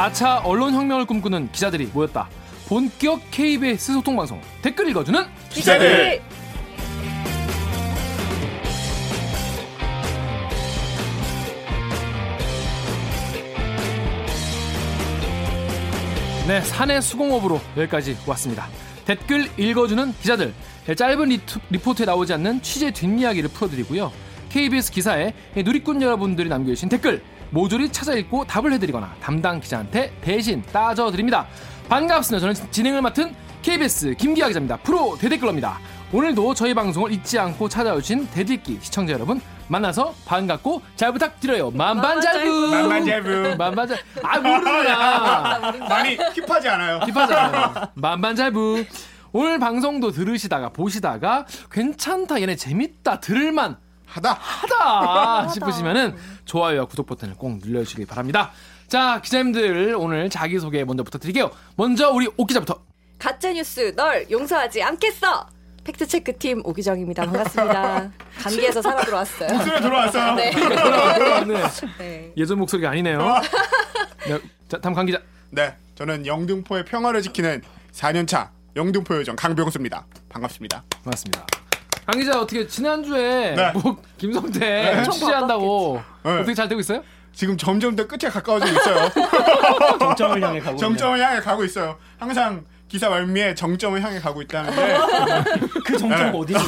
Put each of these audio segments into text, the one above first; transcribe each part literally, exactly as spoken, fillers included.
사 차 언론혁명을 꿈꾸는 기자들이 모였다. 본격 케이비에스 소통방송 댓글 읽어주는 기자들. 네, 사내 수공업으로 여기까지 왔습니다. 댓글 읽어주는 기자들, 짧은 리트, 리포트에 나오지 않는 취재 뒷이야기를 풀어드리고요, 케이비에스 기사에 누리꾼 여러분들이 남겨주신 댓글 모조리 찾아 읽고 답을 해드리거나 담당 기자한테 대신 따져드립니다. 반갑습니다. 저는 진행을 맡은 케이비에스 김기하 기자입니다. 프로 대댓글러입니다. 오늘도 저희 방송을 잊지 않고 찾아오신 대댓기 시청자 여러분 만나서 반갑고 잘 부탁드려요. 만반잘부. 만반잘부. 만반잘. 아 모르나. 많이 힙하지 않아요. 힙하지 않아요. 만반잘부. 오늘 방송도 들으시다가 보시다가 괜찮다, 얘네 재밌다, 들을만 하다 하다 싶으시면은 좋아요와 구독 버튼을 꼭 눌러주시기 바랍니다. 자, 기자님들 오늘 자기소개 먼저 부탁드릴게요. 먼저 우리 오 기자부터. 가짜뉴스 널 용서하지 않겠어. 팩트체크팀 오기정입니다. 반갑습니다. 감기에서 살아 들어왔어요. 목소리 들어왔어요. 네. 네. 예전 목소리가 아니네요. 네. 자, 다음 강 기자. 네, 저는 영등포의 평화를 지키는 사 년차 영등포 요정 강병수입니다. 반갑습니다. 반갑습니다. 강 기자, 어떻게 지난주에 네. 뭐 김성태 네. 취재한다고 네. 어떻게 잘 되고 있어요? 지금 점점 더 끝에 가까워지고 있어요. 정점을 향해 가고 정점을 향해 가고 있어요. 항상 기사 말미에 정점을 향해 가고 있다는데 그 정점 네. 어디지?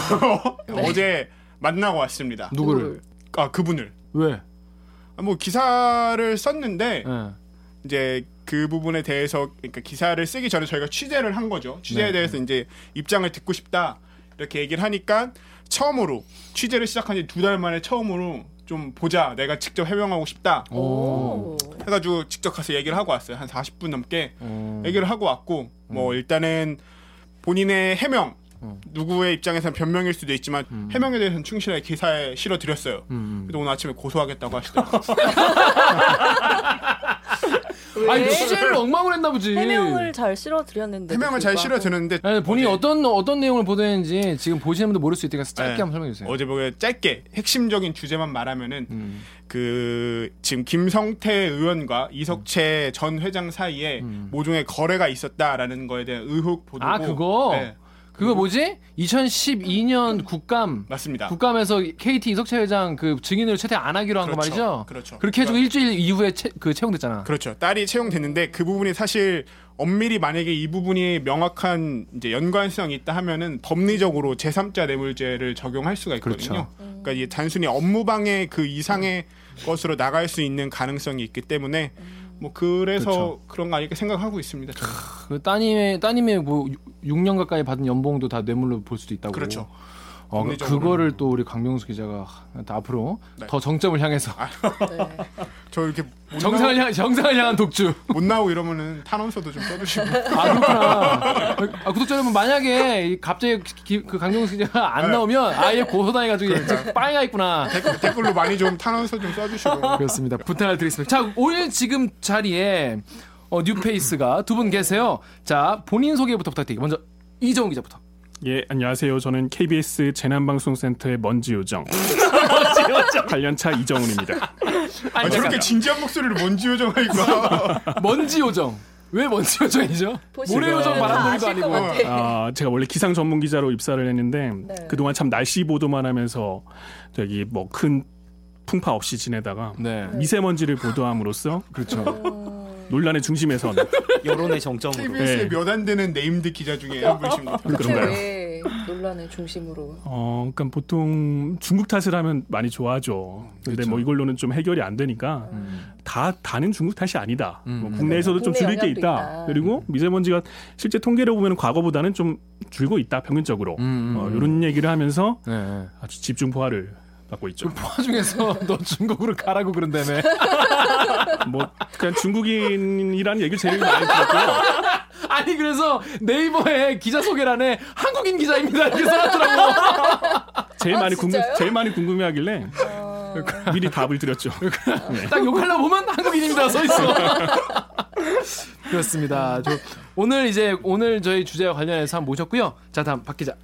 네. 어제 만나고 왔습니다. 누구를? 아, 그분을. 왜? 아, 뭐 기사를 썼는데 네. 이제 그 부분에 대해서, 그러니까 기사를 쓰기 전에 저희가 취재를 한 거죠. 취재에 네. 대해서 이제 입장을 듣고 싶다 이렇게 얘기를 하니까 처음으로 취재를 시작한 지 두 달 만에 처음으로 좀 보자, 내가 직접 해명하고 싶다 오. 해가지고 직접 가서 얘기를 하고 왔어요. 한 사십 분 넘게 음. 얘기를 하고 왔고 뭐 음. 일단은 본인의 해명, 음. 누구의 입장에선 변명일 수도 있지만 음. 해명에 대해서는 충실하게 기사에 실어드렸어요. 음. 그래도 오늘 아침에 고소하겠다고 하시더라고요. 아니, 취재를 엉망을 했나 보지. 해명을 잘 실어드렸는데. 해명을 잘 실어드렸는데. 아니, 본인이 어제, 어떤 어떤 내용을 보도했는지 지금 보시는 분도 모를 수 있으니까 짧게 네. 한번 설명해 주세요. 어제 보게 짧게 핵심적인 주제만 말하면은 음. 그 지금 김성태 의원과 이석채 음. 전 회장 사이에 음. 모종의 거래가 있었다라는 거에 대한 의혹 보도고. 아, 그거. 네. 그거 뭐지? 이천십이 년 국감. 맞습니다. 국감에서 케이티 이석채 회장 그 증인을 채택 안 하기로 한 거 그렇죠. 말이죠? 그렇죠. 그렇게 해주고 그렇죠. 일주일 이후에 채, 그 채용됐잖아. 그렇죠. 딸이 채용됐는데 그 부분이 사실 엄밀히 만약에 이 부분이 명확한 이제 연관성이 있다 하면은 법리적으로 제삼자 뇌물죄를 적용할 수가 있거든요. 그렇죠. 그러니까 이게 단순히 업무방해 그 이상의 음. 것으로 나갈 수 있는 가능성이 있기 때문에 뭐 그래서 그렇죠. 그런 거 아닐까 생각하고 있습니다. 그 따님의 따님의 뭐 육 년 가까이 받은 연봉도 다 뇌물로 볼 수도 있다고. 그렇죠. 어, 그거를 또 우리 강명수 기자가 앞으로 네. 더 정점을 향해서 아, 네. 저 이렇게 정상을 향 정상을 향한 독주 못 나오고 이러면은 탄원서도 좀 써주시고. 아, 그렇구나. 아, 구독자 여러분, 만약에 갑자기 기, 그 강명수 기자가 안 네. 나오면 아예 고소당해가지고 그러니까. 빵이가 있구나. 댓글, 댓글로 많이 좀 탄원서 좀 써주시고. 그렇습니다. 부탁을 드리겠습니다. 자, 오늘 지금 자리에 어, 뉴페이스가 두 분 계세요. 자, 본인 소개부터 부탁드릴게요. 먼저 이정훈 기자부터. 예, 안녕하세요. 저는 케이비에스 재난방송센터의 먼지 요정 관련차 이정훈입니다. 아니, 아, 저렇게 진지한 목소리를 먼지 요정하니까. 먼지 요정. 왜 먼지 요정이죠? 모래 요정 말하는 것도 아니고. 아, 제가 원래 기상 전문 기자로 입사를 했는데 네. 그동안 참 날씨 보도만 하면서 되게 뭐 큰 풍파 없이 지내다가 네. 미세먼지를 보도함으로써 그렇죠. 논란의 중심에선 여론의 정점으로 케이비에스에 네. 몇 안 되는 네임드 기자 중에 한 분이십니다. 그런가요? 논란의 중심으로. 어, 그러니까 보통 중국 탓을 하면 많이 좋아하죠. 그런데 그렇죠. 뭐 이걸로는 좀 해결이 안 되니까 음. 다 다는 중국 탓이 아니다. 음. 뭐 국내에서도 음. 좀 줄일 게 있다. 있다. 그리고 미세먼지가 실제 통계를 보면 과거보다는 좀 줄고 있다, 평균적으로. 음. 어, 이런 얘기를 하면서 네. 아주 집중 포화를 받고 있죠. 포화 중에서 너 중국으로 가라고 그런다며. 뭐 그냥 중국인이라는 얘기를 제일 많이 들었고요. 아니, 그래서 네이버에 기자 소개란에 한국인 기자입니다 이렇게 써놨더라고. 제일, 아, 많이 궁금, 제일 많이 궁금해하길래 어... 미리 답을 드렸죠. 네. 딱 욕하려 보면 한국인입니다 써있어. 그렇습니다. 저, 오늘 이제 오늘 저희 주제와 관련해서 한번 모셨고요. 자, 다음 박 기자.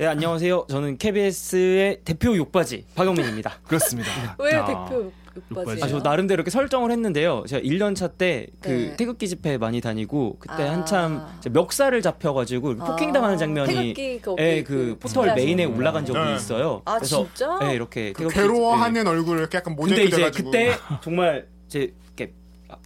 예, 네, 안녕하세요. 저는 케이비에스의 대표 욕받이 박영민입니다. 그렇습니다. 왜 대표? 욕바지. 아, 저 나름대로 이렇게 설정을 했는데요. 제가 일 년 차 때 그 네. 태극기 집회 많이 다니고 그때 아. 한참 멱살을 잡혀가지고 아. 폭행당하는 장면이 그 예, 그 포털 메인에 올라간 적이 네. 있어요. 아 그래서 진짜? 예, 이렇게 그 괴로워하는 예. 얼굴을 이렇게 약간 모델이 돼가지고. 근데 이제 그때 정말 제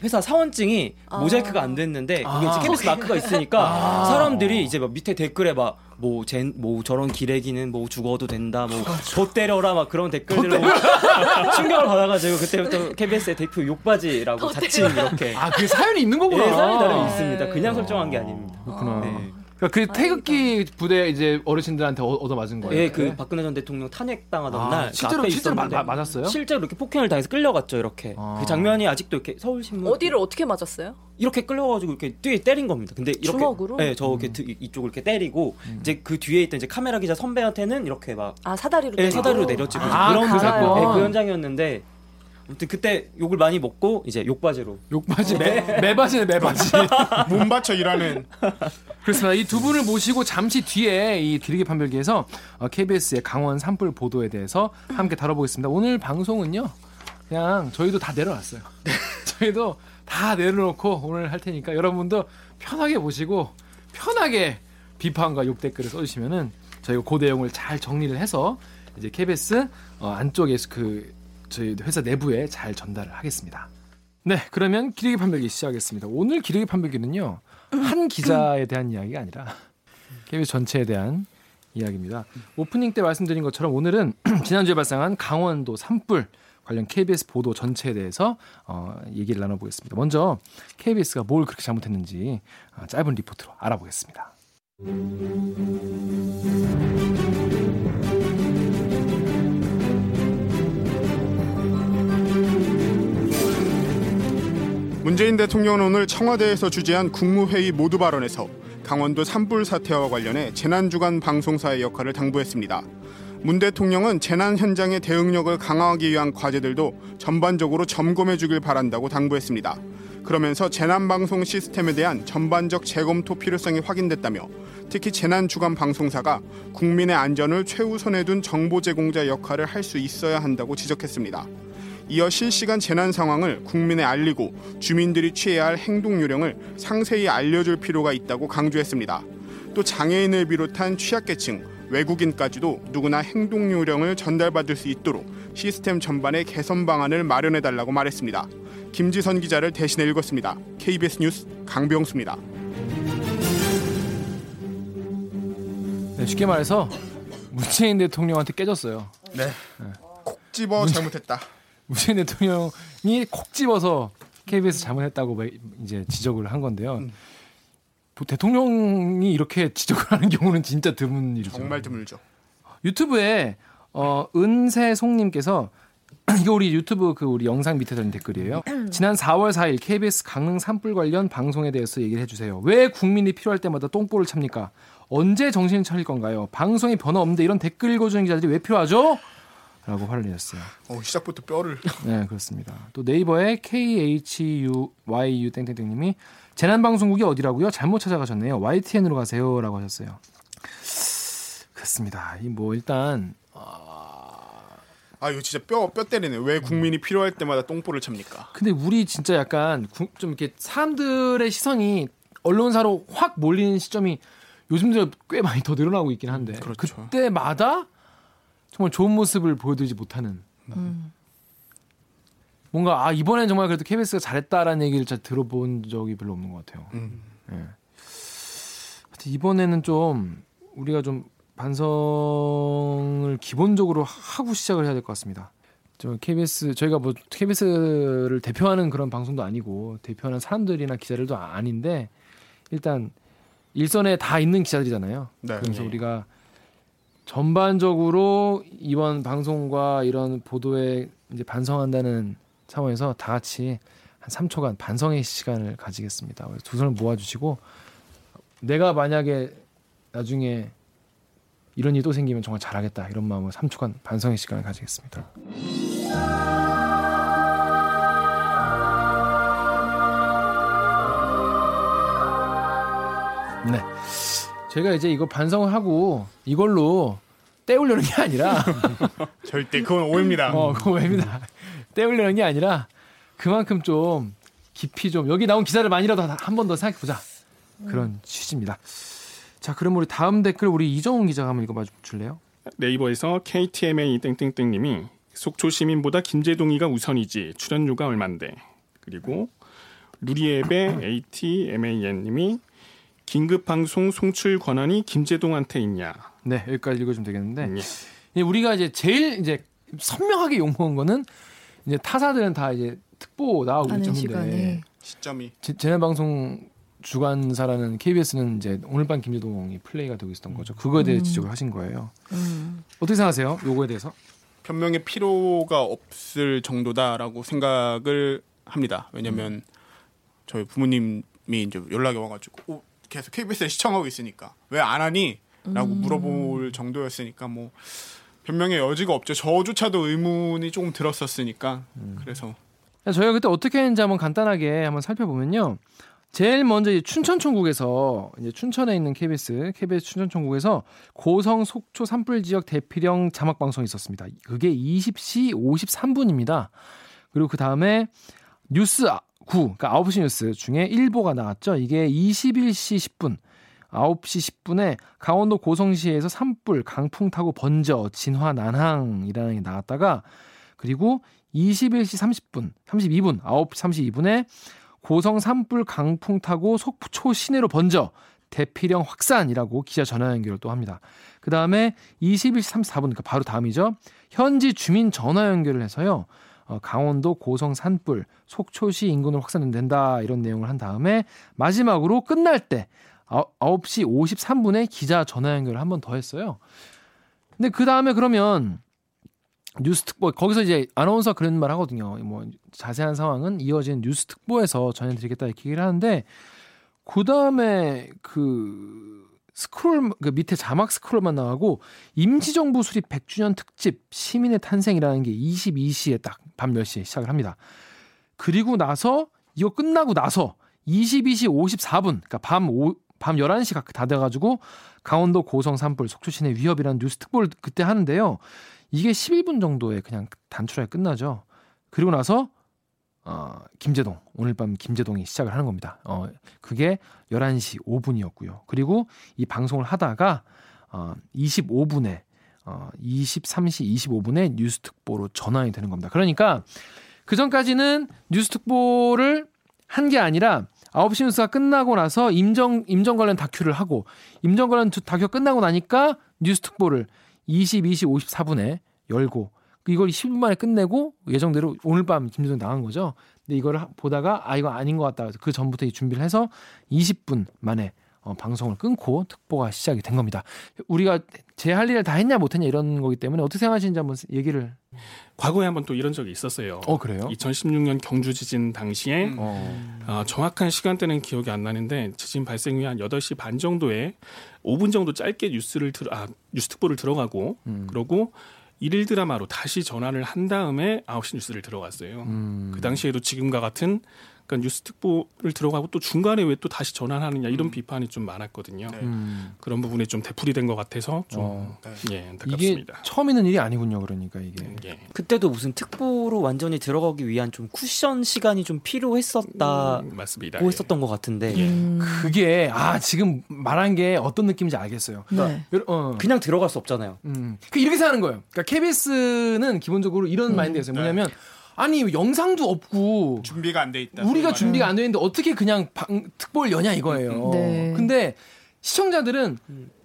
회사 사원증이 아. 모자이크가 안 됐는데 아. 그게 이제 케이비에스 마크가 있으니까 아. 사람들이 이제 막 밑에 댓글에 막 뭐 젠 뭐 저런 기레기는 뭐 죽어도 된다 뭐 더 때려라 막 그런 댓글들로 충격을 받아가지고 그때부터 케이비에스의 대표 욕바지라고 자칭 이렇게 아 그게 사연이 있는 거구나. 네, 사연이 나름 있습니다. 그냥 아. 설정한 게 아닙니다. 그렇구나. 네. 그 태극기 부대 이제 어르신들한테 얻어 맞은 거예요. 예, 그 박근혜 전 대통령 탄핵 당하던 아, 날 실제로 그 실제로 마, 맞았어요? 실제로 이렇게 폭행을 당해서 끌려갔죠, 이렇게. 아. 그 장면이 아직도 이렇게 서울신문 어디를 어떻게 맞았어요? 이렇게 끌려가지고 이렇게 뒤에 때린 겁니다. 근데 이렇게 주먹으로? 네, 저 이렇게 음. 이쪽을 이렇게 때리고 음. 이제 그 뒤에 있던 이제 카메라 기자 선배한테는 이렇게 막 아 사다리로 네, 사다리로 내렸지. 아, 그런 그 사건, 네, 그 현장이었는데. 아무튼 그때 욕을 많이 먹고 이제 욕바지로 욕바지 매, 매바지네 매바지 몸받쳐 일하는 그렇습니다. 이 두 분을 모시고 잠시 뒤에 이 기르기 판별기에서 케이비에스의 강원 산불 보도에 대해서 함께 다뤄보겠습니다. 오늘 방송은요 그냥 저희도 다 내려놨어요. 저희도 다 내려놓고 오늘 할 테니까 여러분도 편하게 보시고 편하게 비판과 욕 댓글을 써주시면은 저희가 그 내용을 잘 정리를 해서 이제 케이비에스 안쪽에서 그 저희 회사 내부에 잘 전달을 하겠습니다. 네, 그러면 기르기 판별기 시작하겠습니다. 오늘 기르기 판별기는요 한 기자에 대한 이야기가 아니라 케이비에스 전체에 대한 이야기입니다. 오프닝 때 말씀드린 것처럼 오늘은 지난주에 발생한 강원도 산불 관련 케이비에스 보도 전체에 대해서 어, 얘기를 나눠보겠습니다. 먼저 케이비에스가 뭘 그렇게 잘못했는지 어, 짧은 리포트로 알아보겠습니다. 문재인 대통령은 오늘 청와대에서 주재한 국무회의 모두 발언에서 강원도 산불 사태와 관련해 재난주간 방송사의 역할을 당부했습니다. 문 대통령은 재난 현장의 대응력을 강화하기 위한 과제들도 전반적으로 점검해 주길 바란다고 당부했습니다. 그러면서 재난방송 시스템에 대한 전반적 재검토 필요성이 확인됐다며 특히 재난주간 방송사가 국민의 안전을 최우선에 둔 정보 제공자 역할을 할 수 있어야 한다고 지적했습니다. 이어 실시간 재난 상황을 국민에 알리고 주민들이 취해야 할 행동 요령을 상세히 알려줄 필요가 있다고 강조했습니다. 또 장애인을 비롯한 취약계층, 외국인까지도 누구나 행동 요령을 전달받을 수 있도록 시스템 전반의 개선 방안을 마련해달라고 말했습니다. 김지선 기자를 대신해 읽었습니다. 케이비에스 뉴스 강병수입니다. 네, 쉽게 말해서 문재인 대통령한테 깨졌어요. 네, 네. 콕 집어 문제... 잘못했다. 문재인 대통령이 콕 집어서 케이비에스 잘못했다고 이제 지적을 한 건데요. 음. 대통령이 이렇게 지적을 하는 경우는 진짜 드문 일이죠. 정말 드물죠. 유튜브에 어, 은세송님께서 이거 우리 유튜브 그 우리 영상 밑에 달린 댓글이에요. 지난 사월 사일 케이비에스 강릉 산불 관련 방송에 대해서 얘기를 해주세요. 왜 국민이 필요할 때마다 똥볼을 찹니까? 언제 정신을 차릴 건가요? 방송이 변화 없는데 이런 댓글 읽어주는 기자들이 왜 필요하죠? 라고 화를 내셨어요. 어, 시작부터 뼈를. 네, 그렇습니다. 또 네이버에 케이에이치유와이유 땡땡땡님이 재난방송국이 어디라고요? 잘못 찾아가셨네요. 와이티엔으로 가세요라고 하셨어요. 그렇습니다. 이 뭐 일단 아 이거 진짜 뼈 뼈 때리네. 왜 국민이 필요할 때마다 똥볼을 찹니까? 근데 우리 진짜 약간 좀 이렇게 사람들의 시선이 언론사로 확 몰리는 시점이 요즘 들어 꽤 많이 더 늘어나고 있긴 한데 그렇죠. 그때마다 정말 좋은 모습을 보여드리지 못하는 음. 뭔가 아 이번엔 정말 그래도 케이비에스가 잘했다라는 얘기를 잘 들어본 적이 별로 없는 것 같아요. 음. 예. 하여튼 이번에는 좀 우리가 좀 반성을 기본적으로 하고 시작을 해야 될 것 같습니다. 저 케이비에스 저희가 뭐 케이비에스를 대표하는 그런 방송도 아니고 대표하는 사람들이나 기자들도 아닌데 일단 일선에 다 있는 기자들이잖아요. 네. 그래서 네. 우리가 전반적으로 이번 방송과 이런 보도에 이제 반성한다는 차원에서 다 같이 한 삼 초간 반성의 시간을 가지겠습니다. 두 손을 모아주시고 내가 만약에 나중에 이런 일이 또 생기면 정말 잘하겠다 이런 마음으로 삼 초간 반성의 시간을 가지겠습니다. 네. 제가 이제 이거 반성을 하고 이걸로 때우려는 게 아니라 절대 그건 오해입니다. 어, 그건 오해입니다. 때우려는 게 아니라 그만큼 좀 깊이 좀 여기 나온 기사를 많이라도 한 번 더 생각해보자. 그런 취지입니다. 자, 그럼 우리 다음 댓글 우리 이정훈 기자가 한번 읽어봐 줄래요? 네이버에서 케이티엠에이 땡땡땡님이 속초 시민보다 김제동이가 우선이지 출연료가 얼만데. 그리고 루리앱의 에이티엠에이엔님이 긴급방송 송출 권한이 김제동한테 있냐. 네, 여기까지 읽어주면 되겠는데. 예. 우리가 이제 제일 이제 선명하게 용어한 거는 이제 타사들은 다 이제 특보 나오고 있죠. 시간에 시점이 재난방송 주관사라는 케이비에스는 이제 오늘 밤 김제동이 플레이가 되고 있었던 거죠. 그거에 대해 음. 지적을 하신 거예요. 음. 어떻게 생각하세요? 요거에 대해서? 변명의 필요가 없을 정도다라고 생각을 합니다. 왜냐하면 음. 저희 부모님이 이제 연락이 와가지고 오, 계속 케이비에스를 시청하고 있으니까 왜 안 하니? 라고 음. 물어볼 정도였으니까 뭐 변명의 여지가 없죠. 저조차도 의문이 조금 들었었으니까. 음. 그래서 저희가 그때 어떻게 했는지 한번 간단하게 한번 살펴보면요. 제일 먼저 이제 춘천총국에서 이제 춘천에 있는 케이비에스, 케이비에스 춘천총국에서 고성 속초 산불 지역 대피령 자막 방송이 있었습니다. 그게 이십 시 오십삼 분입니다. 그리고 그 다음에 뉴스 구, 그러니까 아홉 시 뉴스 중에 일보가 나왔죠. 이게 이십일 시 십 분, 아홉 시 십 분에 강원도 고성시에서 산불, 강풍 타고 번져, 진화, 난항이라는 게 나왔다가 그리고 이십일 시 삼십 분, 삼십이 분, 아홉 시 삼십이 분에 고성 산불 강풍 타고 속초 시내로 번져 대피령 확산이라고 기자 전화 연결을 또 합니다. 그 다음에 이십일 시 삼십사 분, 그러니까 바로 다음이죠. 현지 주민 전화 연결을 해서요. 어, 강원도 고성 산불, 속초시 인근으로 확산된다 이런 내용을 한 다음에 마지막으로 끝날 때 아홉 시 오십삼 분에 기자 전화 연결을 한 번 더 했어요. 근데 그 다음에 그러면 뉴스특보 거기서 이제 아나운서가 그런 말 하거든요. 뭐 자세한 상황은 이어지는 뉴스특보에서 전해드리겠다 이렇게 얘기를 하는데 그 다음에 그 스크롤 그 밑에 자막 스크롤만 나가고 임시정부 수립 백 주년 특집 시민의 탄생이라는 게 이십이 시에 딱 밤 열 시에 시작을 합니다. 그리고 나서 이거 끝나고 나서 이십이 시 오십사 분 그러니까 밤 오 밤 열한 시가 다 돼가지고 강원도 고성 산불 속초시내 위협이라는 뉴스 특보를 그때 하는데요. 이게 십일 분 정도에 그냥 단출하게 끝나죠. 그리고 나서 어, 김제동 오늘 밤 김제동이 시작을 하는 겁니다. 어, 그게 열한 시 오 분이었고요. 그리고 이 방송을 하다가 어, 이십오 분에 어, 이십삼 시 이십오 분에 뉴스 특보로 전환이 되는 겁니다. 그러니까 그 전까지는 뉴스 특보를 한 게 아니라 아홉 시 뉴스가 끝나고 나서 임정, 임정 관련 다큐를 하고 임정 관련 다큐가 끝나고 나니까 뉴스 특보를 이십이 시 오십사 분에 열고 이걸 십 분 만에 끝내고 예정대로 오늘 밤 김제동 나간 거죠. 근데 이걸 보다가 아 이거 아닌 것 같다 그래서 그 전부터 이 준비를 해서 이십 분 만에 어, 방송을 끊고 특보가 시작이 된 겁니다. 우리가 제 할 일을 다 했냐 못했냐 이런 거기 때문에 어떻게 생각하시는지 한번 얘기를. 과거에 한번 또 이런 적이 있었어요. 어 그래요? 이천십육 년 경주 지진 당시에 음. 어. 어, 정확한 시간대는 기억이 안 나는데 지진 발생 후에 한 여덟 시 반 정도에 오 분 정도 짧게 뉴스를 들, 아, 뉴스 특보를 들어가고 음. 그러고 일일 드라마로 다시 전환을 한 다음에 아홉 시 뉴스를 들어갔어요. 음. 그 당시에도 지금과 같은 그러니까 뉴스 특보를 들어가고 또 중간에 왜 또 다시 전환하느냐 이런 음. 비판이 좀 많았거든요. 네. 음. 그런 부분에 좀 대풀이 된 것 같아서 좀 어. 예, 안타깝습니다. 이게 처음 있는 일이 아니군요. 그러니까 이게. 예. 그때도 무슨 특보로 완전히 들어가기 위한 좀 쿠션 시간이 좀 필요했었다고 음, 맞습니다. 했었던 예. 것 같은데 예. 음. 그게 아 지금 말한 게 어떤 느낌인지 알겠어요. 그러니까 네. 어. 그냥 들어갈 수 없잖아요. 음. 그러니까 이렇게 생각하는 거예요. 그러니까 케이비에스는 기본적으로 이런 음. 마인드였어요. 뭐냐면 네. 아니 영상도 없고 준비가 안 돼 있다. 우리가 준비가 안 돼 있는데 어떻게 그냥 방, 특보를 여냐 이거예요. 네. 근데 시청자들은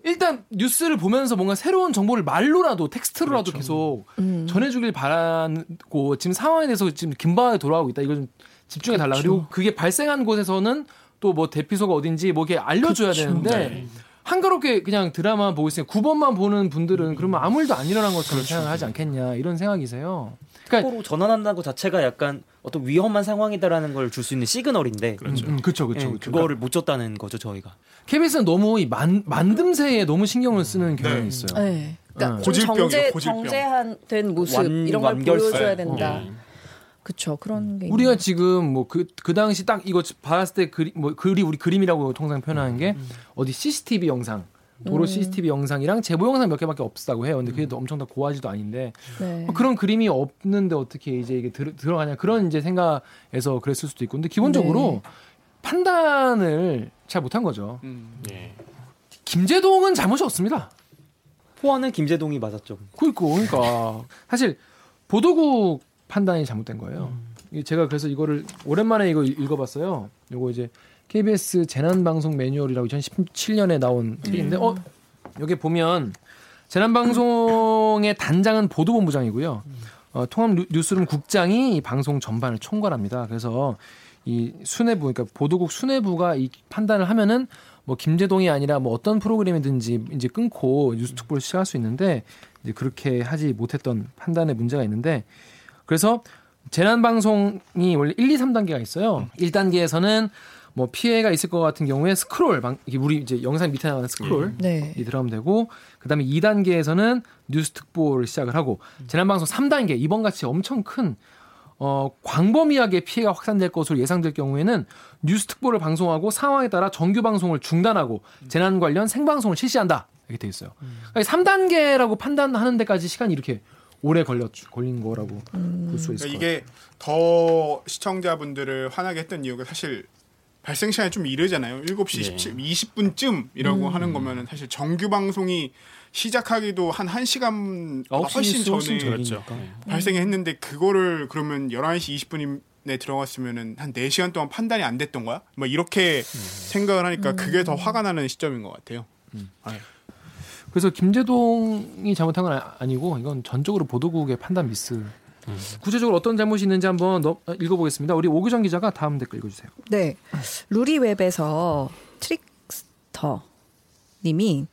일단 뉴스를 보면서 뭔가 새로운 정보를 말로라도 텍스트로라도 그렇죠. 계속 음. 전해주길 바라고 지금 상황에 대해서 지금 긴박하게 돌아가고 있다. 이걸 좀 집중해 달라. 그렇죠. 그리고 그게 발생한 곳에서는 또 뭐 대피소가 어딘지 뭐 이렇게 알려줘야 그렇죠. 되는데 네. 한가롭게 그냥 드라마 보고 있으니까 구 번만 보는 분들은 그러면 아무 일도 안 일어난 것처럼 그렇죠. 생각을 하지 않겠냐 이런 생각이세요. 그러니까 특보로 전환한다는 것 자체가 약간 어떤 위험한 상황이다라는 걸 줄 수 있는 시그널인데 그렇죠. 음, 음, 그렇죠, 그렇죠, 예, 그렇죠. 그거를 못 줬다는 거죠 저희가. 케이비에스는 너무 이 만, 만듦새에 너무 신경을 쓰는 경향이 네. 있어요. 네. 그러니까 네. 정제, 정제한 된 모습 완, 이런 걸 완결세. 보여줘야 된다. 네. 그렇죠. 그런 게 우리가 있네요. 지금 뭐 그 그 당시 딱 이거 봤을 때 그리 뭐 그리 우리 그림이라고 통상 표현하는 게 어디 씨씨티비 영상 도로 음. 씨씨티비 영상이랑 제보 영상 몇 개밖에 없다고 해요. 근데 그게 음. 엄청 더 고화질도 아닌데 네. 어, 그런 그림이 없는데 어떻게 이제 이게 들, 들어가냐 그런 이제 생각에서 그랬을 수도 있고. 근데 기본적으로 네. 판단을 잘 못한 거죠. 음. 네. 김제동은 잘못이 없습니다. 포환은 김제동이 맞았죠. 그러니까, 그러니까 사실 보도국 판단이 잘못된 거예요. 음. 제가 그래서 이거를 오랜만에 이거 읽어봤어요. 이거 이제 케이비에스 재난방송 매뉴얼이라고 이천십칠 년에 나온 책인데, 음. 어 여기 보면 재난방송의 단장은 보도본부장이고요. 어, 통합뉴스룸 국장이 이 방송 전반을 총괄합니다. 그래서 이 수뇌부, 그러니까 보도국 수뇌부가 이 판단을 하면은 뭐 김제동이 아니라 뭐 어떤 프로그램이든지 이제 끊고 뉴스특보를 시작할 수 있는데 이제 그렇게 하지 못했던 판단의 문제가 있는데, 그래서 재난방송이 원래 일, 이, 삼 단계가 있어요. 일 단계에서는 뭐 피해가 있을 것 같은 경우에 스크롤, 방, 우리 이제 영상 밑에 나가는 스크롤이 네. 들어가면 되고, 그 다음에 이 단계에서는 뉴스특보를 시작을 하고, 재난방송 삼 단계, 이번같이 엄청 큰 어, 광범위하게 피해가 확산될 것으로 예상될 경우에는 뉴스특보를 방송하고 상황에 따라 정규방송을 중단하고 재난 관련 생방송을 실시한다. 이렇게 돼 있어요. 그러니까 삼 단계라고 판단하는 데까지 시간이 이렇게 오래 걸렸, 걸린 거라고 음. 볼 수 있을 것 같아요. 이게 더 시청자분들을 화나게 했던 이유가 사실 발생 시간이 좀 이르잖아요. 일곱 시 네. 십칠, 이십 분쯤이라고 음. 하는 거면 사실 정규 방송이 시작하기도 한 한 시간 훨씬 전에 그렇죠. 발생했는데 그거를 그러면 열한 시 이십 분에 들어갔으면 한 네 시간 동안 판단이 안 됐던 거야? 뭐 이렇게 음. 생각을 하니까 음. 그게 더 화가 나는 시점인 것 같아요. 음. 아. 그래서 김제동이 잘못한 건 아니고 이건 전적으로 보도국의 판단 미스. 구체적으로 어떤 잘못이 있는지 한번 너, 읽어보겠습니다. 우리 오규정 기자가 다음 댓글 읽어주세요. 네, 루리웹에서 트릭스터님이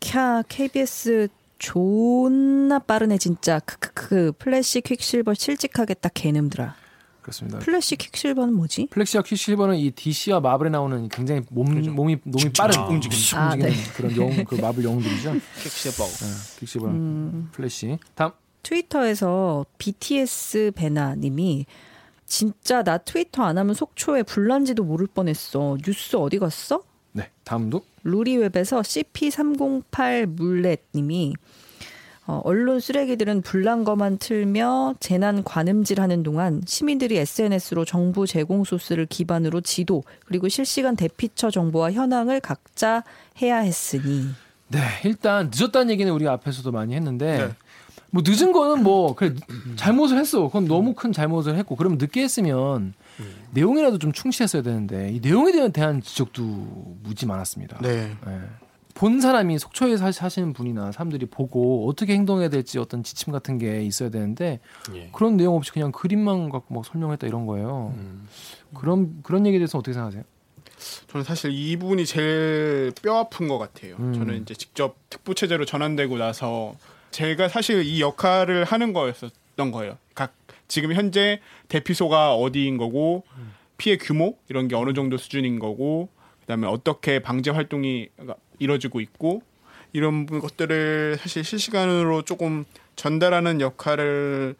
캬 케이비에스 존나 빠르네 진짜 크크크 플래시 퀵실버 실직하겠다 개놈들아. 그렇습니다. 플래시 퀵실버는 뭐지? 플래시와 퀵실버는 이 디씨와 마블에 나오는 굉장히 몸 그렇죠. 몸이 몸이 빠른 움직임 아, 움직이는 아, 네. 그런 영 그 마블 영웅들이죠. 퀵실버, 네, 퀵실버, 음. 플래시. 다음. 트위터에서 비티에스 베나님이 진짜 나 트위터 안 하면 속초에 불난지도 모를 뻔했어. 뉴스 어디 갔어? 네, 다음도. 루리웹에서 씨피 삼공팔 물렛님이 어, 언론 쓰레기들은 불난 거만 틀며 재난 관음질하는 동안 시민들이 에스엔에스로 정부 제공 소스를 기반으로 지도 그리고 실시간 대피처 정보와 현황을 각자 해야 했으니. 네, 일단 늦었다는 얘기는 우리가 앞에서도 많이 했는데. 네. 뭐 늦은 거는 뭐 그래 잘못을 했어. 그건 너무 큰 잘못을 했고 그러면 늦게 했으면 음. 내용이라도 좀 충실했어야 되는데 이 내용에 대한 지적도 무지 많았습니다. 네. 네. 본 사람이 속초에 사시는 분이나 사람들이 보고 어떻게 행동해야 될지 어떤 지침 같은 게 있어야 되는데 예. 그런 내용 없이 그냥 그림만 갖고 막 설명했다 이런 거예요. 음. 그런 그런 얘기에 대해서 어떻게 생각하세요? 저는 사실 이 부분이 제일 뼈 아픈 것 같아요. 음. 저는 이제 직접 특보 체제로 전환되고 나서. 제가 사실 이 역할을 하는 거였었던 거예요. 각 지금 현재 대피소가 어디인 거고 피해 규모 이런 게 어느 정도 수준인 거고 그다음에 어떻게 방제 활동이 이루어지고 있고 이런 것들을 사실 실시간으로 조금 전달하는 역할을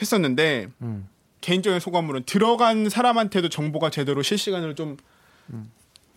했었는데 음. 개인적인 소감으로는 들어간 사람한테도 정보가 제대로 실시간으로 좀 음.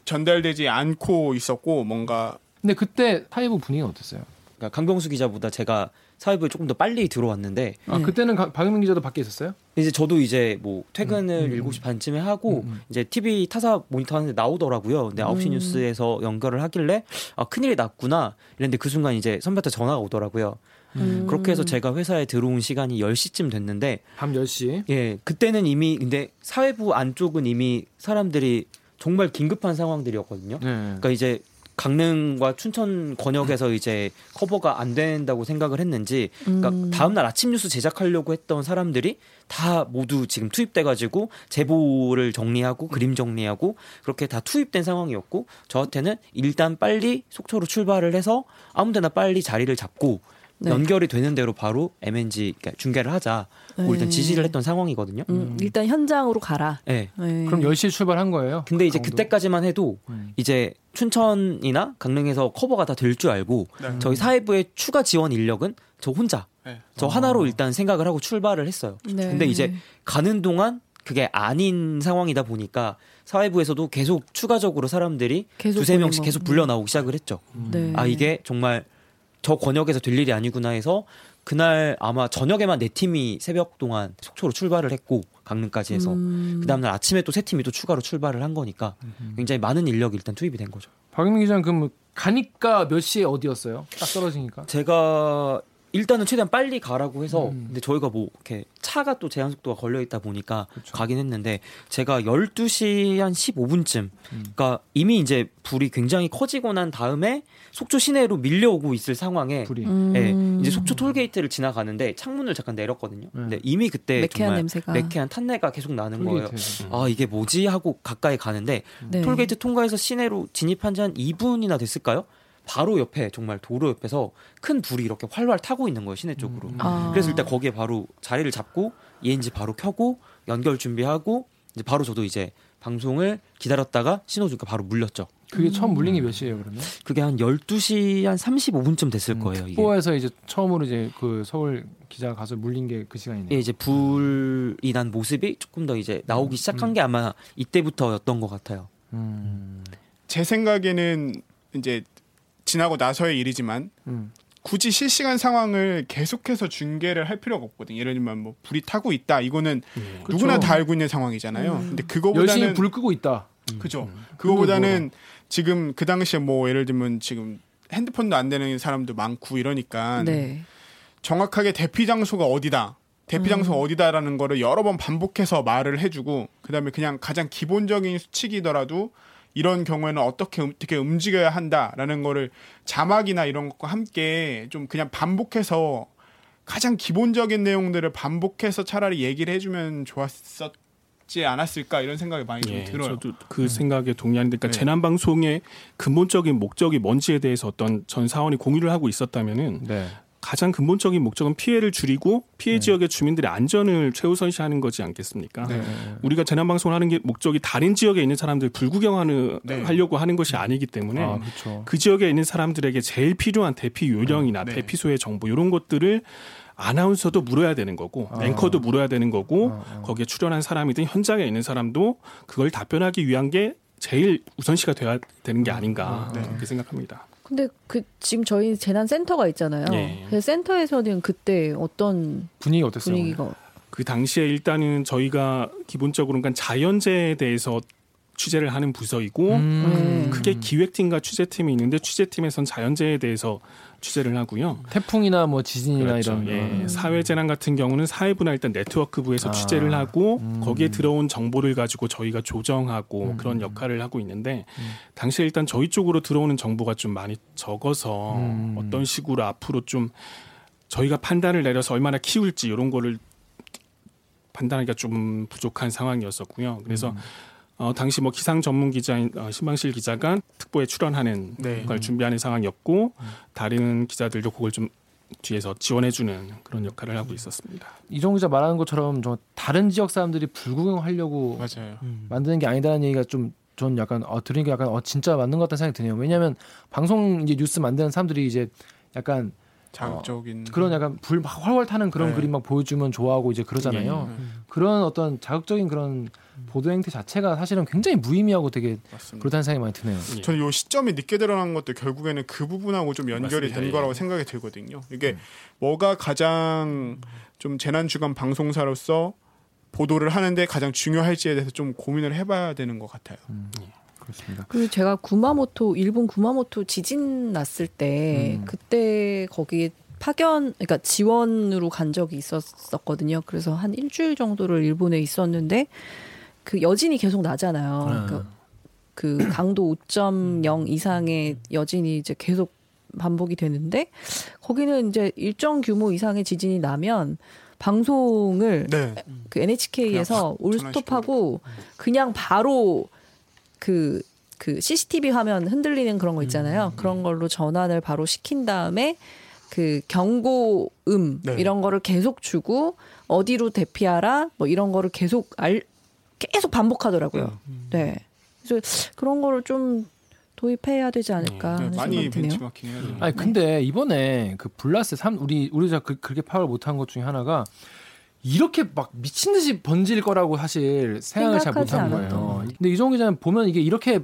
전달되지 않고 있었고 뭔가 근데 그때 사회부 분위기는 어땠어요? 그러니까 강병수 기자보다 제가 사회부에 조금 더 빨리 들어왔는데 아 음. 그때는 박영민 기자도 밖에 있었어요? 이제 저도 이제 뭐 퇴근을 음. 일곱 시 반쯤에 하고 음. 이제 티비 타사 모니터 하는데 나오더라고요. 근데 아홉 시 음. 뉴스에서 연결을 하길래 아 큰일이 났구나 이랬는데 그 순간 이제 선배한테 전화가 오더라고요. 음. 그렇게 해서 제가 회사에 들어온 시간이 열 시쯤 됐는데 밤 열 시? 예, 그때는 이미 근데 사회부 안쪽은 이미 사람들이 정말 긴급한 상황들이었거든요. 네. 그러니까 이제 강릉과 춘천 권역에서 이제 커버가 안 된다고 생각을 했는지 그러니까 음. 다음날 아침 뉴스 제작하려고 했던 사람들이 다 모두 지금 투입돼가지고 제보를 정리하고 그림 정리하고 그렇게 다 투입된 상황이었고 저한테는 일단 빨리 속초로 출발을 해서 아무데나 빨리 자리를 잡고 네. 연결이 되는 대로 바로 엠엔지 그러니까 중계를 하자 뭐 일단 지시를 했던 상황이거든요. 음, 일단 현장으로 가라. 네. 에이. 그럼 열 시에 출발한 거예요. 근데 이제 강도. 그때까지만 해도 음. 이제 춘천이나 강릉에서 커버가 다 될 줄 알고 네. 저희 사회부의 추가 지원 인력은 저 혼자 네. 저 하나로 일단 생각을 하고 출발을 했어요. 네. 근데 이제 가는 동안 그게 아닌 상황이다 보니까 사회부에서도 계속 추가적으로 사람들이 계속 두세 명씩 계속 불려나오기 시작을 했죠. 음. 네. 아 이게 정말 저 권역에서 될 일이 아니구나 해서 그날 아마 저녁에만 네 팀이 새벽 동안 속초로 출발을 했고 강릉까지 해서 음. 그 다음날 아침에 또 세 팀이 또 추가로 출발을 한 거니까 굉장히 많은 인력이 일단 투입이 된 거죠. 박영민 기자는 그럼 가니까 몇 시에 어디였어요? 딱 떨어지니까 제가 일단은 최대한 빨리 가라고 해서 음. 근데 저희가 뭐 이렇게 차가 또 제한 속도가 걸려 있다 보니까 그쵸. 가긴 했는데 제가 열두 시 한 십오 분쯤 음. 그러니까 이미 이제 불이 굉장히 커지고 난 다음에 속초 시내로 밀려오고 있을 상황에 음. 네, 이제 속초 톨게이트를 지나가는데 창문을 잠깐 내렸거든요. 네. 근데 이미 그때 매캐한 정말 냄새가. 매캐한 탄내가 계속 나는 톨게이트. 거예요. 아 이게 뭐지 하고 가까이 가는데 네. 톨게이트 통과해서 시내로 진입한 지 한 이 분이나 됐을까요? 바로 옆에 정말 도로 옆에서 큰 불이 이렇게 활활 타고 있는 거예요. 시내 쪽으로. 음. 아. 그래서 일단 거기에 바로 자리를 잡고 예인지 바로 켜고 연결 준비하고 이제 바로 저도 이제 방송을 기다렸다가 신호 주니까 바로 물렸죠. 그게 처음 물린 게 몇 시예요 그러면? 그게 한 열두 시 한 삼십오 분쯤 됐을 거예요. 음, 특보에서 이제 처음으로 이제 그 서울 기자가 가서 물린 게 그 시간이네요. 예, 이제 불이 난 모습이 조금 더 이제 나오기 시작한 음. 게 아마 이때부터였던 것 같아요. 음. 제 생각에는 이제 지나고 나서의 일이지만 음. 굳이 실시간 상황을 계속해서 중계를 할 필요가 없거든요. 예를 들면 뭐 불이 타고 있다 이거는 음. 누구나 그쵸. 다 알고 있는 상황이잖아요. 음. 근데 그거보다는 열심히 불 끄고 있다. 음. 그죠. 음. 그거보다는 지금 그 당시에 뭐 예를 들면 지금 핸드폰도 안 되는 사람도 많고 이러니까 네. 정확하게 대피 장소가 어디다. 대피 장소가 음. 어디다라는 거를 여러 번 반복해서 말을 해주고 그다음에 그냥 가장 기본적인 수칙이더라도 이런 경우에는 어떻게 어떻게 움직여야 한다라는 거를 자막이나 이런 것과 함께 좀 그냥 반복해서 가장 기본적인 내용들을 반복해서 차라리 얘기를 해주면 좋았었지 않았을까 이런 생각이 많이 네, 좀 들어요. 저도 그 음. 생각에 동의하는데 그러니까 네. 재난방송의 근본적인 목적이 뭔지에 대해서 어떤 전 사원이 공유를 하고 있었다면은 네. 가장 근본적인 목적은 피해를 줄이고 피해 네. 지역의 주민들의 안전을 최우선시하는 거지 않겠습니까? 네. 우리가 재난방송을 하는 게 목적이 다른 지역에 있는 사람들 불구경하려고 네. 하는 것이 아니기 때문에 아, 그 지역에 있는 사람들에게 제일 필요한 대피 요령이나 네. 대피소의 정보 이런 것들을 아나운서도 물어야 되는 거고 아. 앵커도 물어야 되는 거고 아. 거기에 출연한 사람이든 현장에 있는 사람도 그걸 답변하기 위한 게 제일 우선시가 돼야 되는 게 아닌가 네. 그렇게 생각합니다. 근데 그 지금 저희 재난센터가 있잖아요. 예. 그 센터에서는 그때 어떤 분위기 어땠어요? 분위기가 그 당시에 일단은 저희가 기본적으로 그러니까 자연재해에 대해서 취재를 하는 부서이고 음. 크게 기획팀과 취재팀이 있는데 취재팀에선 자연재해에 대해서 취재를 하고요. 태풍이나 뭐 지진이나 그렇죠. 이런 예. 사회재난 같은 경우는 사회부나 일단 네트워크부에서 아. 취재를 하고 음. 거기에 들어온 정보를 가지고 저희가 조정하고 음. 그런 역할을 하고 있는데 음. 당시에 일단 저희 쪽으로 들어오는 정보가 좀 많이 적어서 음. 어떤 식으로 앞으로 좀 저희가 판단을 내려서 얼마나 키울지 이런 거를 판단하기가 좀 부족한 상황이었었고요. 그래서 음. 어, 당시 뭐 기상 전문 기자인 어, 신방실 기자가 특보에 출연하는 네. 걸 준비하는 상황이었고 음. 다른 기자들도 그걸 좀 뒤에서 지원해주는 그런 역할을 하고 있었습니다. 이종 기자 말하는 것처럼 저 다른 지역 사람들이 불구경하려고 맞아요. 만드는 게 아니다라는 얘기가 좀 전 약간 어, 들으니까 약간 어, 진짜 맞는 것 같다는 생각이 드네요. 왜냐하면 방송 이제 뉴스 만드는 사람들이 이제 약간 자극적인 어, 그런 약간 불 막 활활 타는 그런 네. 그림 막 보여주면 좋아하고 이제 그러잖아요. 네. 그런 어떤 자극적인 그런 보도 행태 자체가 사실은 굉장히 무의미하고 되게 맞습니다. 그렇다는 생각이 많이 드네요. 예. 저는 이 시점이 늦게 드러난 것도 결국에는 그 부분하고 좀 연결이 맞습니다. 된 거라고 예. 생각이 들거든요. 이게 음. 뭐가 가장 좀 재난주간 방송사로서 보도를 하는데 가장 중요할지에 대해서 좀 고민을 해봐야 되는 것 같아요. 음. 예. 그렇습니다. 그리고 제가 구마모토 일본 구마모토 지진 났을 때 음. 그때 거기에 파견, 그러니까 지원으로 간 적이 있었었거든요. 그래서 한 일주일 정도를 일본에 있었는데 그 여진이 계속 나잖아요. 음. 그러니까 그 강도 오 점 영 이상의 여진이 이제 계속 반복이 되는데 거기는 이제 일정 규모 이상의 지진이 나면 방송을 네. 그 엔에이치케이에서 올스톱하고 그냥 바로 그, 그 씨씨티비 화면 흔들리는 그런 거 있잖아요. 음. 그런 걸로 전환을 바로 시킨 다음에 그 경고음 네. 이런 거를 계속 주고 어디로 대피하라 뭐 이런 거를 계속 알 계속 반복하더라고요. 음. 네, 그래서 그런 거를 좀 도입해야 되지 않을까 네. 많이 벤치마킹 해야 돼요. 아니 근데 이번에 그 블라스 삼 우리 우리가 그, 그렇게 파악을 못한 것 중에 하나가 이렇게 막 미친 듯이 번질 거라고 사실 생각을 잘 못한 거예요. 근데 유정 기자는 보면 이게 이렇게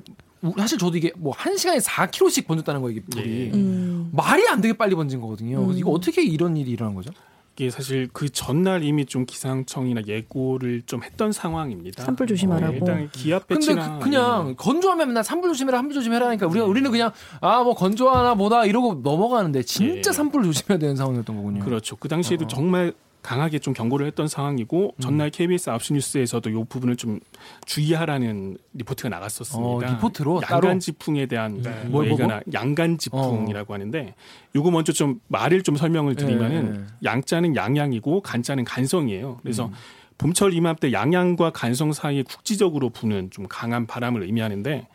사실 저도 이게 뭐 한 시간에 사 킬로미터씩 번졌다는 거예요. 이게 예. 음. 말이 안 되게 빨리 번진 거거든요. 음. 이거 어떻게 이런 일이 일어난 거죠? 이게 사실 그 전날 이미 좀 기상청이나 예고를 좀 했던 상황입니다. 산불 조심하라고. 어, 일단 기압 배치나. 근데 그, 그냥 예. 건조하면 맨날 산불 조심해라, 산불 조심해라 하니까 우리가 예. 우리는 그냥 아 뭐 건조하나 뭐다 이러고 넘어가는데 진짜 예. 산불 조심해야 되는 상황이었던 거군요. 그렇죠. 그 당시에도 어. 정말. 강하게 좀 경고를 했던 상황이고 음. 전날 케이비에스 아홉 시 뉴스에서도 이 부분을 좀 주의하라는 리포트가 나갔었습니다. 어, 리포트로 양간 지풍에 대한 네. 뭐 뭐, 얘기가 뭐, 뭐? 양간 지풍이라고 어. 하는데 요거 먼저 좀 말을 좀 설명을 드리면은 네. 양자는 양양이고 간자는 간성이에요. 그래서 음. 봄철 이맘때 양양과 간성 사이에 국지적으로 부는 좀 강한 바람을 의미하는데.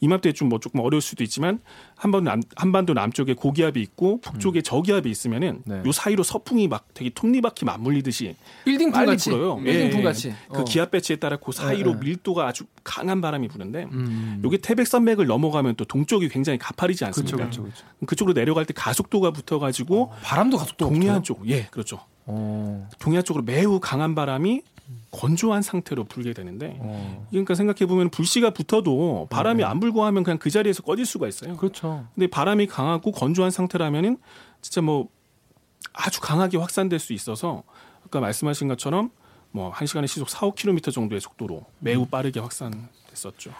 이맘때 좀 뭐 조금 어려울 수도 있지만 한반도, 남, 한반도 남쪽에 고기압이 있고 북쪽에 음. 저기압이 있으면은 네. 요 사이로 서풍이 막 되게 톱니바퀴 맞물리듯이 빌딩풍 같이 불어요. 빌딩풍 예. 같이 그 어. 기압 배치에 따라 그 사이로 네. 밀도가 아주 강한 바람이 부는데 음. 요게 태백 산맥을 넘어가면 또 동쪽이 굉장히 가파르지 않습니까? 그렇죠, 그렇죠, 그렇죠. 그쪽으로 내려갈 때 가속도가 붙어가지고 어. 바람도 가속도 동해안 쪽, 예, 그렇죠. 어. 동해안 쪽으로 매우 강한 바람이 건조한 상태로 불게 되는데 어. 그러니까 생각해보면 불씨가 붙어도 바람이 안 불고 하면 그냥 그 자리에서 꺼질 수가 있어요. 그렇죠. 근데 바람이 강하고 건조한 상태라면은 진짜 뭐 아주 강하게 확산될 수 있어서 아까 말씀하신 것처럼 뭐 한 시간에 시속 사, 오 킬로미터 정도의 속도로 매우 빠르게 확산됐었죠.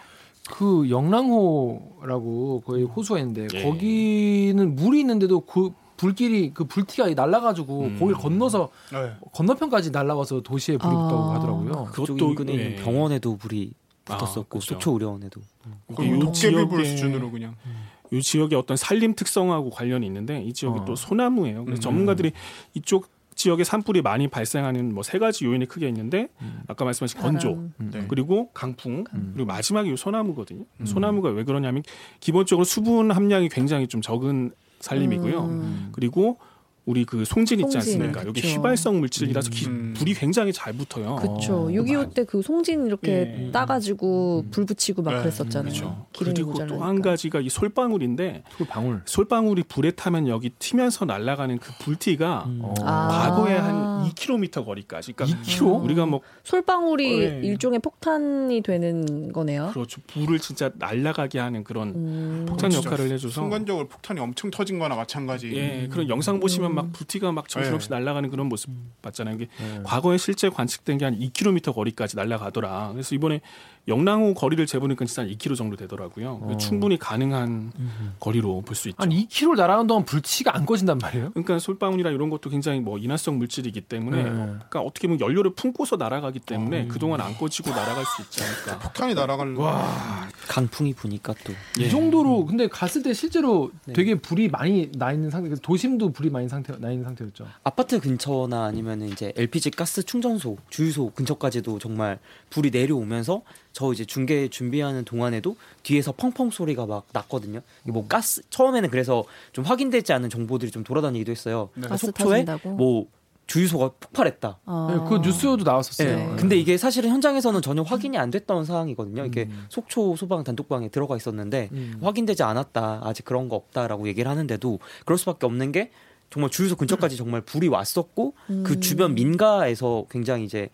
그 영랑호라고 거의 호수가 있는데 예. 거기는 물이 있는데도 그 불길이 그 불티가 날라가지고 음. 거길 건너서 네. 건너편까지 날라와서 도시에 불이 붙다고 아~ 하더라고요. 그쪽 인근에 예. 있는 병원에도 불이 붙었었고 아, 속초 의료원에도. 음. 도깨비 불 수준으로 그냥. 음. 이 지역의 어떤 산림 특성하고 관련이 있는데 이 지역이 어. 또 소나무예요. 그래서 음. 전문가들이 이쪽 지역에 산불이 많이 발생하는 뭐 세 가지 요인이 크게 있는데 음. 아까 말씀하신 건조 네. 그리고 강풍 음. 그리고 마지막이 이 소나무거든요. 음. 소나무가 왜 그러냐면 기본적으로 수분 함량이 굉장히 좀 적은 산림이고요. 음. 그리고 우리 그 송진 있지 송진, 않습니까? 그쵸. 여기 휘발성 물질이라서 기, 불이 굉장히 잘 붙어요. 그렇죠. 육이오 때 그 송진 이렇게 예. 따가지고 불 붙이고 막 예. 그랬었잖아요. 그쵸. 그리고 또 한 가지가 이 솔방울인데 솔방울. 솔방울이 불에 타면 여기 튀면서 날아가는 그 불티가 음. 과거에 아. 한 이 킬로미터 거리까지. 그러니까 이 킬로미터? 우리가 뭐 솔방울이 어, 예. 일종의 폭탄이 되는 거네요. 그렇죠. 불을 진짜 날아가게 하는 그런 음. 폭탄 역할을 해줘서 순간적으로 폭탄이 엄청 터진 거나 마찬가지. 예, 그런 영상 보시면 음. 막 불티가 막 정신없이 네. 날아가는 그런 모습 봤잖아요. 이게 네. 과거에 실제 관측된 게 한 이 킬로미터 거리까지 날아가더라. 그래서 이번에 영랑호 거리를 재보니까 진짜 한 이 킬로미터 정도 되더라고요. 어. 충분히 가능한 음. 거리로 볼 수 있죠. 한 이 킬로미터 날아가는 동안 불치가 안 꺼진단 말이에요? 그러니까 솔방울이나 이런 것도 굉장히 뭐 인화성 물질이기 때문에 네. 그러니까 어떻게 보면 연료를 품고서 날아가기 때문에 음. 그동안 안 꺼지고 날아갈 수 있지 않을까. 폭탄이 날아가는 와 강풍이 부니까 또 이 정도로 음. 근데 갔을 때 실제로 네. 되게 불이 많이 나 있는 상태. 도심도 불이 많이 상태 나 있는 상태였죠. 아파트 근처나 아니면 이제 엘피지 가스 충전소 주유소 근처까지도 정말 불이 내려오면서 저 이제 중계 준비하는 동안에도 뒤에서 펑펑 소리가 막 났거든요. 이게 뭐 가스 처음에는 그래서 좀 확인되지 않은 정보들이 좀 돌아다니기도 했어요. 네. 가스 속초에 타진다고? 뭐 주유소가 폭발했다. 아. 네, 그 뉴스도 나왔었어요. 네. 네. 근데 이게 사실은 현장에서는 전혀 확인이 안 됐던 사항이거든요. 이게 음. 속초 소방 단독방에 들어가 있었는데 음. 확인되지 않았다. 아직 그런 거 없다라고 얘기를 하는데도 그럴 수밖에 없는 게 정말 주유소 근처까지 정말 불이 왔었고 음. 그 주변 민가에서 굉장히 이제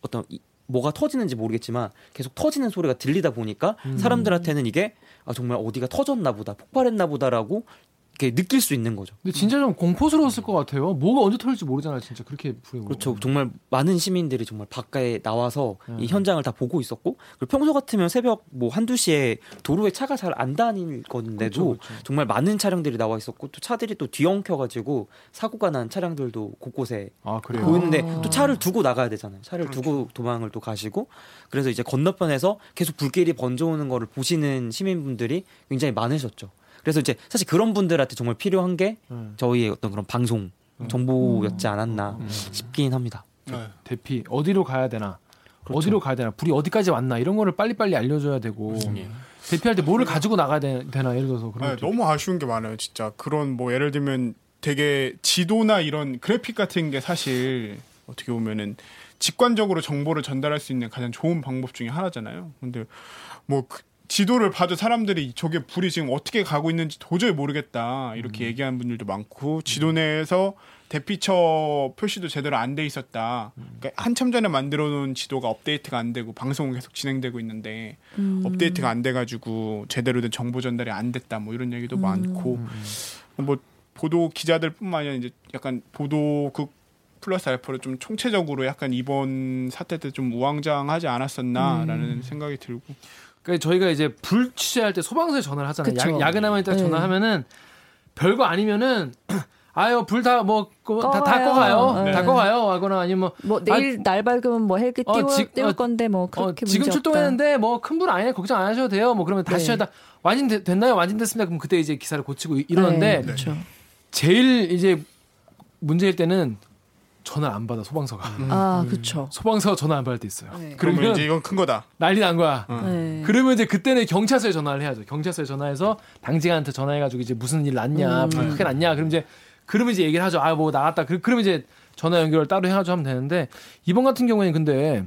어떤 이, 뭐가 터지는지 모르겠지만 계속 터지는 소리가 들리다 보니까 음. 사람들한테는 이게 아, 정말 어디가 터졌나 보다 폭발했나 보다라고 이렇게 느낄 수 있는 거죠. 근데 진짜 좀 공포스러웠을 것 같아요. 뭐가 언제 터질지 모르잖아요. 진짜 그렇게 불이 그렇죠. 오고. 정말 많은 시민들이 정말 밖에 나와서 음. 이 현장을 다 보고 있었고 그리고 평소 같으면 새벽 뭐 한두 시에 도로에 차가 잘 안 다닐 건데도 그렇죠, 그렇죠. 정말 많은 차량들이 나와 있었고 또 차들이 또 뒤엉켜가지고 사고가 난 차량들도 곳곳에 아, 보이는데 아. 또 차를 두고 나가야 되잖아요. 차를 그렇죠. 두고 도망을 또 가시고 그래서 이제 건너편에서 계속 불길이 번져오는 거를 보시는 시민분들이 굉장히 많으셨죠. 그래서 이제 사실 그런 분들한테 정말 필요한 게 음. 저희의 어떤 그런 방송 정보였지 않았나 음. 싶긴 합니다. 네. 대피 어디로 가야 되나, 그렇죠. 어디로 가야 되나, 불이 어디까지 왔나 이런 거를 빨리빨리 알려줘야 되고 음. 대피할 때 뭘 가지고 나가야 되나 예를 들어서 그런. 네, 너무 아쉬운 게 많아요, 진짜. 그런 뭐 예를 들면 되게 지도나 이런 그래픽 같은 게 사실 어떻게 보면은 직관적으로 정보를 전달할 수 있는 가장 좋은 방법 중에 하나잖아요. 근데 뭐. 그 지도를 봐도 사람들이 저게 불이 지금 어떻게 가고 있는지 도저히 모르겠다 이렇게 음. 얘기하는 분들도 많고 지도 내에서 대피처 표시도 제대로 안 돼 있었다. 그러니까 한참 전에 만들어놓은 지도가 업데이트가 안 되고 방송은 계속 진행되고 있는데 음. 업데이트가 안 돼가지고 제대로 된 정보 전달이 안 됐다. 뭐 이런 얘기도 음. 많고 뭐 보도 기자들뿐만 아니라 이제 약간 보도국 플러스 알파로 좀 총체적으로 약간 이번 사태 때 좀 우왕좌왕하지 않았었나라는 음. 생각이 들고. 그러니까 저희가 이제 불 취재할 때 소방서에 전화를 하잖아요. 야, 야근하면 딱 전화하면은 별거 아니면은. 아유 불 다 뭐 다 다 꺼가요. 네. 다 꺼가요. 하거나 아니면 뭐, 뭐 내일 아, 날 밝으면 뭐 헬기 띄워 어, 지, 띄울 건데 뭐 그렇게 어, 지금 문제 출동했는데 없다. 뭐 큰 불 아니에요. 걱정 안 하셔도 돼요. 뭐 그러면 네. 다시 하다 완진 됐나요? 완진 됐습니다. 그럼 그때 이제 기사를 고치고 이러는데 네, 그렇죠. 제일 이제 문제일 때는 전화 안 받아 소방서가. 음. 아 그렇죠. 소방서 전화 안 받을 때 있어요. 네. 그러면, 그러면 이제 이건 큰 거다. 난리 난 거야. 음. 네. 그러면 이제 그때는 경찰서에 전화를 해야죠. 경찰서에 전화해서 당직한테 전화해가지고 이제 무슨 일 났냐, 음. 불 크게 났냐. 그럼 이제 그러면 이제 얘기를 하죠. 아, 뭐 나갔다. 그러면 이제 전화 연결을 따로 해가지고 하면 되는데 이번 같은 경우에는 근데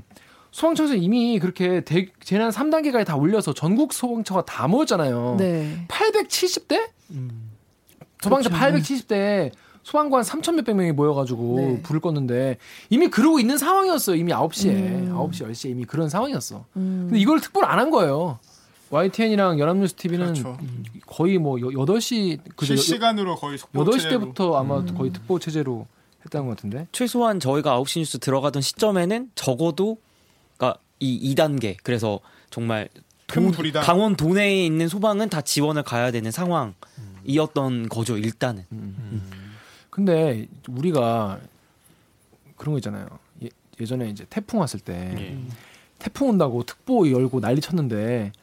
소방청에서 이미 그렇게 대, 재난 삼 단계까지 다 올려서 전국 소방차가 다 모였잖아요. 네. 팔백칠십 대? 음. 소방차 그렇죠. 팔백칠십 대 소방관 삼천 몇백 명이 모여가지고 네. 불을 껐는데 이미 그러고 있는 상황이었어요. 이미 아홉 시에. 음. 아홉 시, 열 시에 이미 그런 상황이었어. 음. 근데 이걸 특보를 안 한 거예요. 와이티엔이랑 연합뉴스 티비는 그렇죠. 거의 뭐 여덟 시 그죠? 실시간으로 거의 여덟 시 때부터 아마 음. 거의 특보 체제로 했던 것 같은데 최소한 저희가 아홉 시 뉴스 들어가던 시점에는 적어도 그러니까 이 이 단계 그래서 정말 도, 강원 도내에 있는 소방은 다 지원을 가야 되는 상황이었던 거죠 일단은. 음. 음. 근데 우리가 그런 거 있잖아요. 예, 예전에 이제 태풍 왔을 때 예. 태풍 온다고 특보 열고 난리 쳤는데.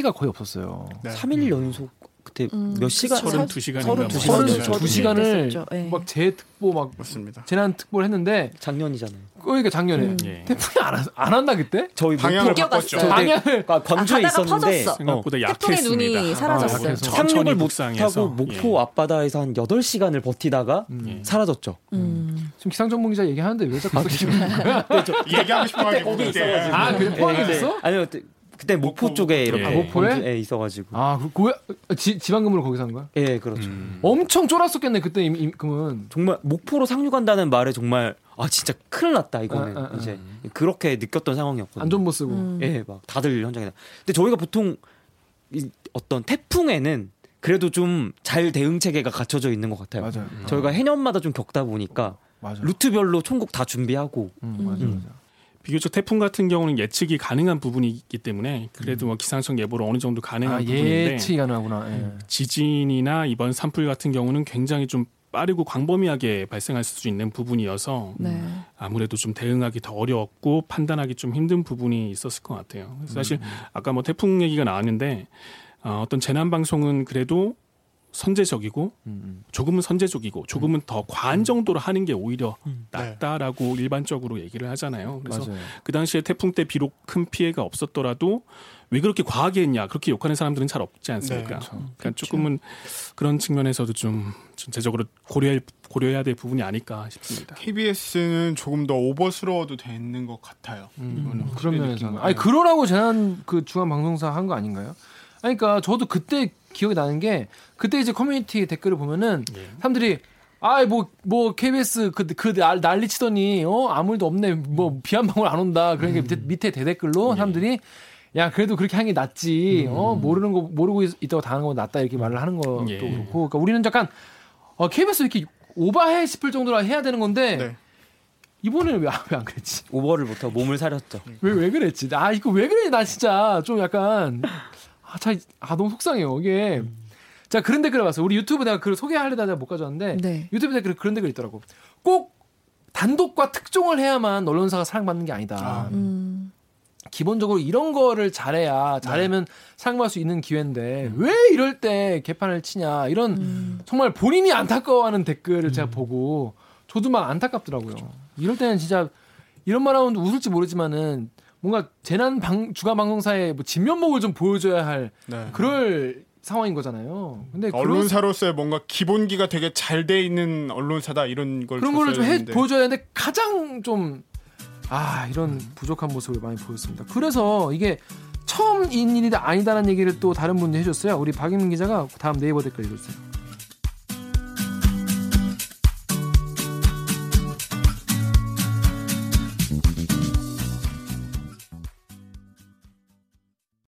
피해가 거의 없었어요. 네. 삼 일 연속 그때 음, 몇 시간? 서른두 시간인가 서른두 시간을 네. 막 재특보 막 맞습니다. 재난 특보를 했는데 작년이잖아요. 그러니까 작년에 음. 예. 태풍이 안, 안 한다 그때? 저희 방향을 바꿨죠. 방향을 광주에 아, 있었는데 생각보다 어. 약했습니다. 태풍의 눈이 사라졌어요. 상륙을 못 하고 목포 예. 앞바다에서 한 여덟 시간을 버티다가 음. 사라졌죠. 음. 음. 지금 기상전문기자 얘기하는데 왜 자꾸 얘기하고 싶어가지고 아 그래 포함이 됐어? 아니요. 그때 목포, 목포 쪽에 이렇게 예. 목포에 있어가지고 아 그 지방금으로 거기서 한 거야? 예 그렇죠. 음. 엄청 쫄았었겠네 그때 임, 임, 그러면 정말 목포로 상륙한다는 말에 정말 아 진짜 큰일 났다 이거는 아, 아, 아, 이제 아, 아. 그렇게 느꼈던 상황이었거든요. 안전모 쓰고 음. 예 막 다들 현장에 근데 저희가 보통 이, 어떤 태풍에는 그래도 좀 잘 대응 체계가 갖춰져 있는 것 같아요. 맞아요. 음. 저희가 해년마다 좀 겪다 보니까 맞아요. 루트별로 총국 다 준비하고 음, 맞아 음. 맞아. 비교적 태풍 같은 경우는 예측이 가능한 부분이기 때문에 그래도 뭐 기상청 예보로 어느 정도 가능한 아, 부분인데 예측이 가능하구나. 예. 지진이나 이번 산불 같은 경우는 굉장히 좀 빠르고 광범위하게 발생할 수 있는 부분이어서 네. 아무래도 좀 대응하기 더 어려웠고 판단하기 좀 힘든 부분이 있었을 것 같아요. 사실 아까 뭐 태풍 얘기가 나왔는데 어떤 재난방송은 그래도 선제적이고 조금은 선제적이고 조금은 음. 더 과한 정도로 하는 게 오히려 음. 낫다라고 네. 일반적으로 얘기를 하잖아요. 그래서 맞아요. 그 당시에 태풍 때 비록 큰 피해가 없었더라도 왜 그렇게 과하게 했냐 그렇게 욕하는 사람들은 잘 없지 않습니까? 네, 그렇죠. 그러니까 그렇죠. 조금은 그런 측면에서도 좀 전체적으로 고려할, 고려해야 될 부분이 아닐까 싶습니다. 케이비에스는 조금 더 오버스러워도 되는 것 같아요. 음, 그런 면에서는. 아니 그러라고 재난 그 중앙 방송사 한 거 아닌가요? 그러니까 저도 그때 기억이 나는 게 그때 이제 커뮤니티 댓글을 보면은 예. 사람들이 아 뭐 뭐 케이비에스 그 그 난리 치더니 어 아무 일도 없네 뭐 비 한 방울 안 온다 그러니까 음. 밑에, 밑에 대댓글로 예. 사람들이 야 그래도 그렇게 한 게 낫지 음. 어 모르는 거 모르고 있다고 당한 거 낫다 이렇게 말을 하는 것도 예. 그렇고 그러니까 우리는 약간 어, 케이비에스 이렇게 오버해 싶을 정도로 해야 되는 건데. 네. 이번에는 왜 안 그랬지? 오버를 못하고 몸을 사렸죠. 왜 왜 그랬지? 아 이거 왜 그래 나 진짜 좀 약간. 아, 자, 아, 너무 속상해요, 이게. 음. 자, 그런 댓글을 봤어요. 우리 유튜브 내가 글을 소개하려다 내가 못 가져왔는데, 네. 유튜브 댓글에 그런 댓글 있더라고. 꼭 단독과 특종을 해야만 언론사가 사랑받는 게 아니다. 아, 음. 기본적으로 이런 거를 잘해야, 잘하면 네. 사랑받을 수 있는 기회인데, 음. 왜 이럴 때 개판을 치냐, 이런 음. 정말 본인이 안타까워하는 댓글을 음. 제가 보고, 저도 막 안타깝더라고요. 그렇죠. 이럴 때는 진짜, 이런 말 하면 웃을지 모르지만은, 뭔가 재난 방 주간 방송사의 뭐 진면목을 좀 보여줘야 할 네. 그럴 상황인 거잖아요. 근데 언론사로서의 뭔가 기본기가 되게 잘 돼 있는 언론사다 이런 걸 그런 거를 좀 해, 보여줘야 되는데 가장 좀 아 이런 부족한 모습을 많이 보였습니다. 그래서 이게 처음인 일이다 아니다라는 얘기를 또 다른 분이 해줬어요. 우리 박인민 기자가 다음 네이버 댓글 읽어주세요.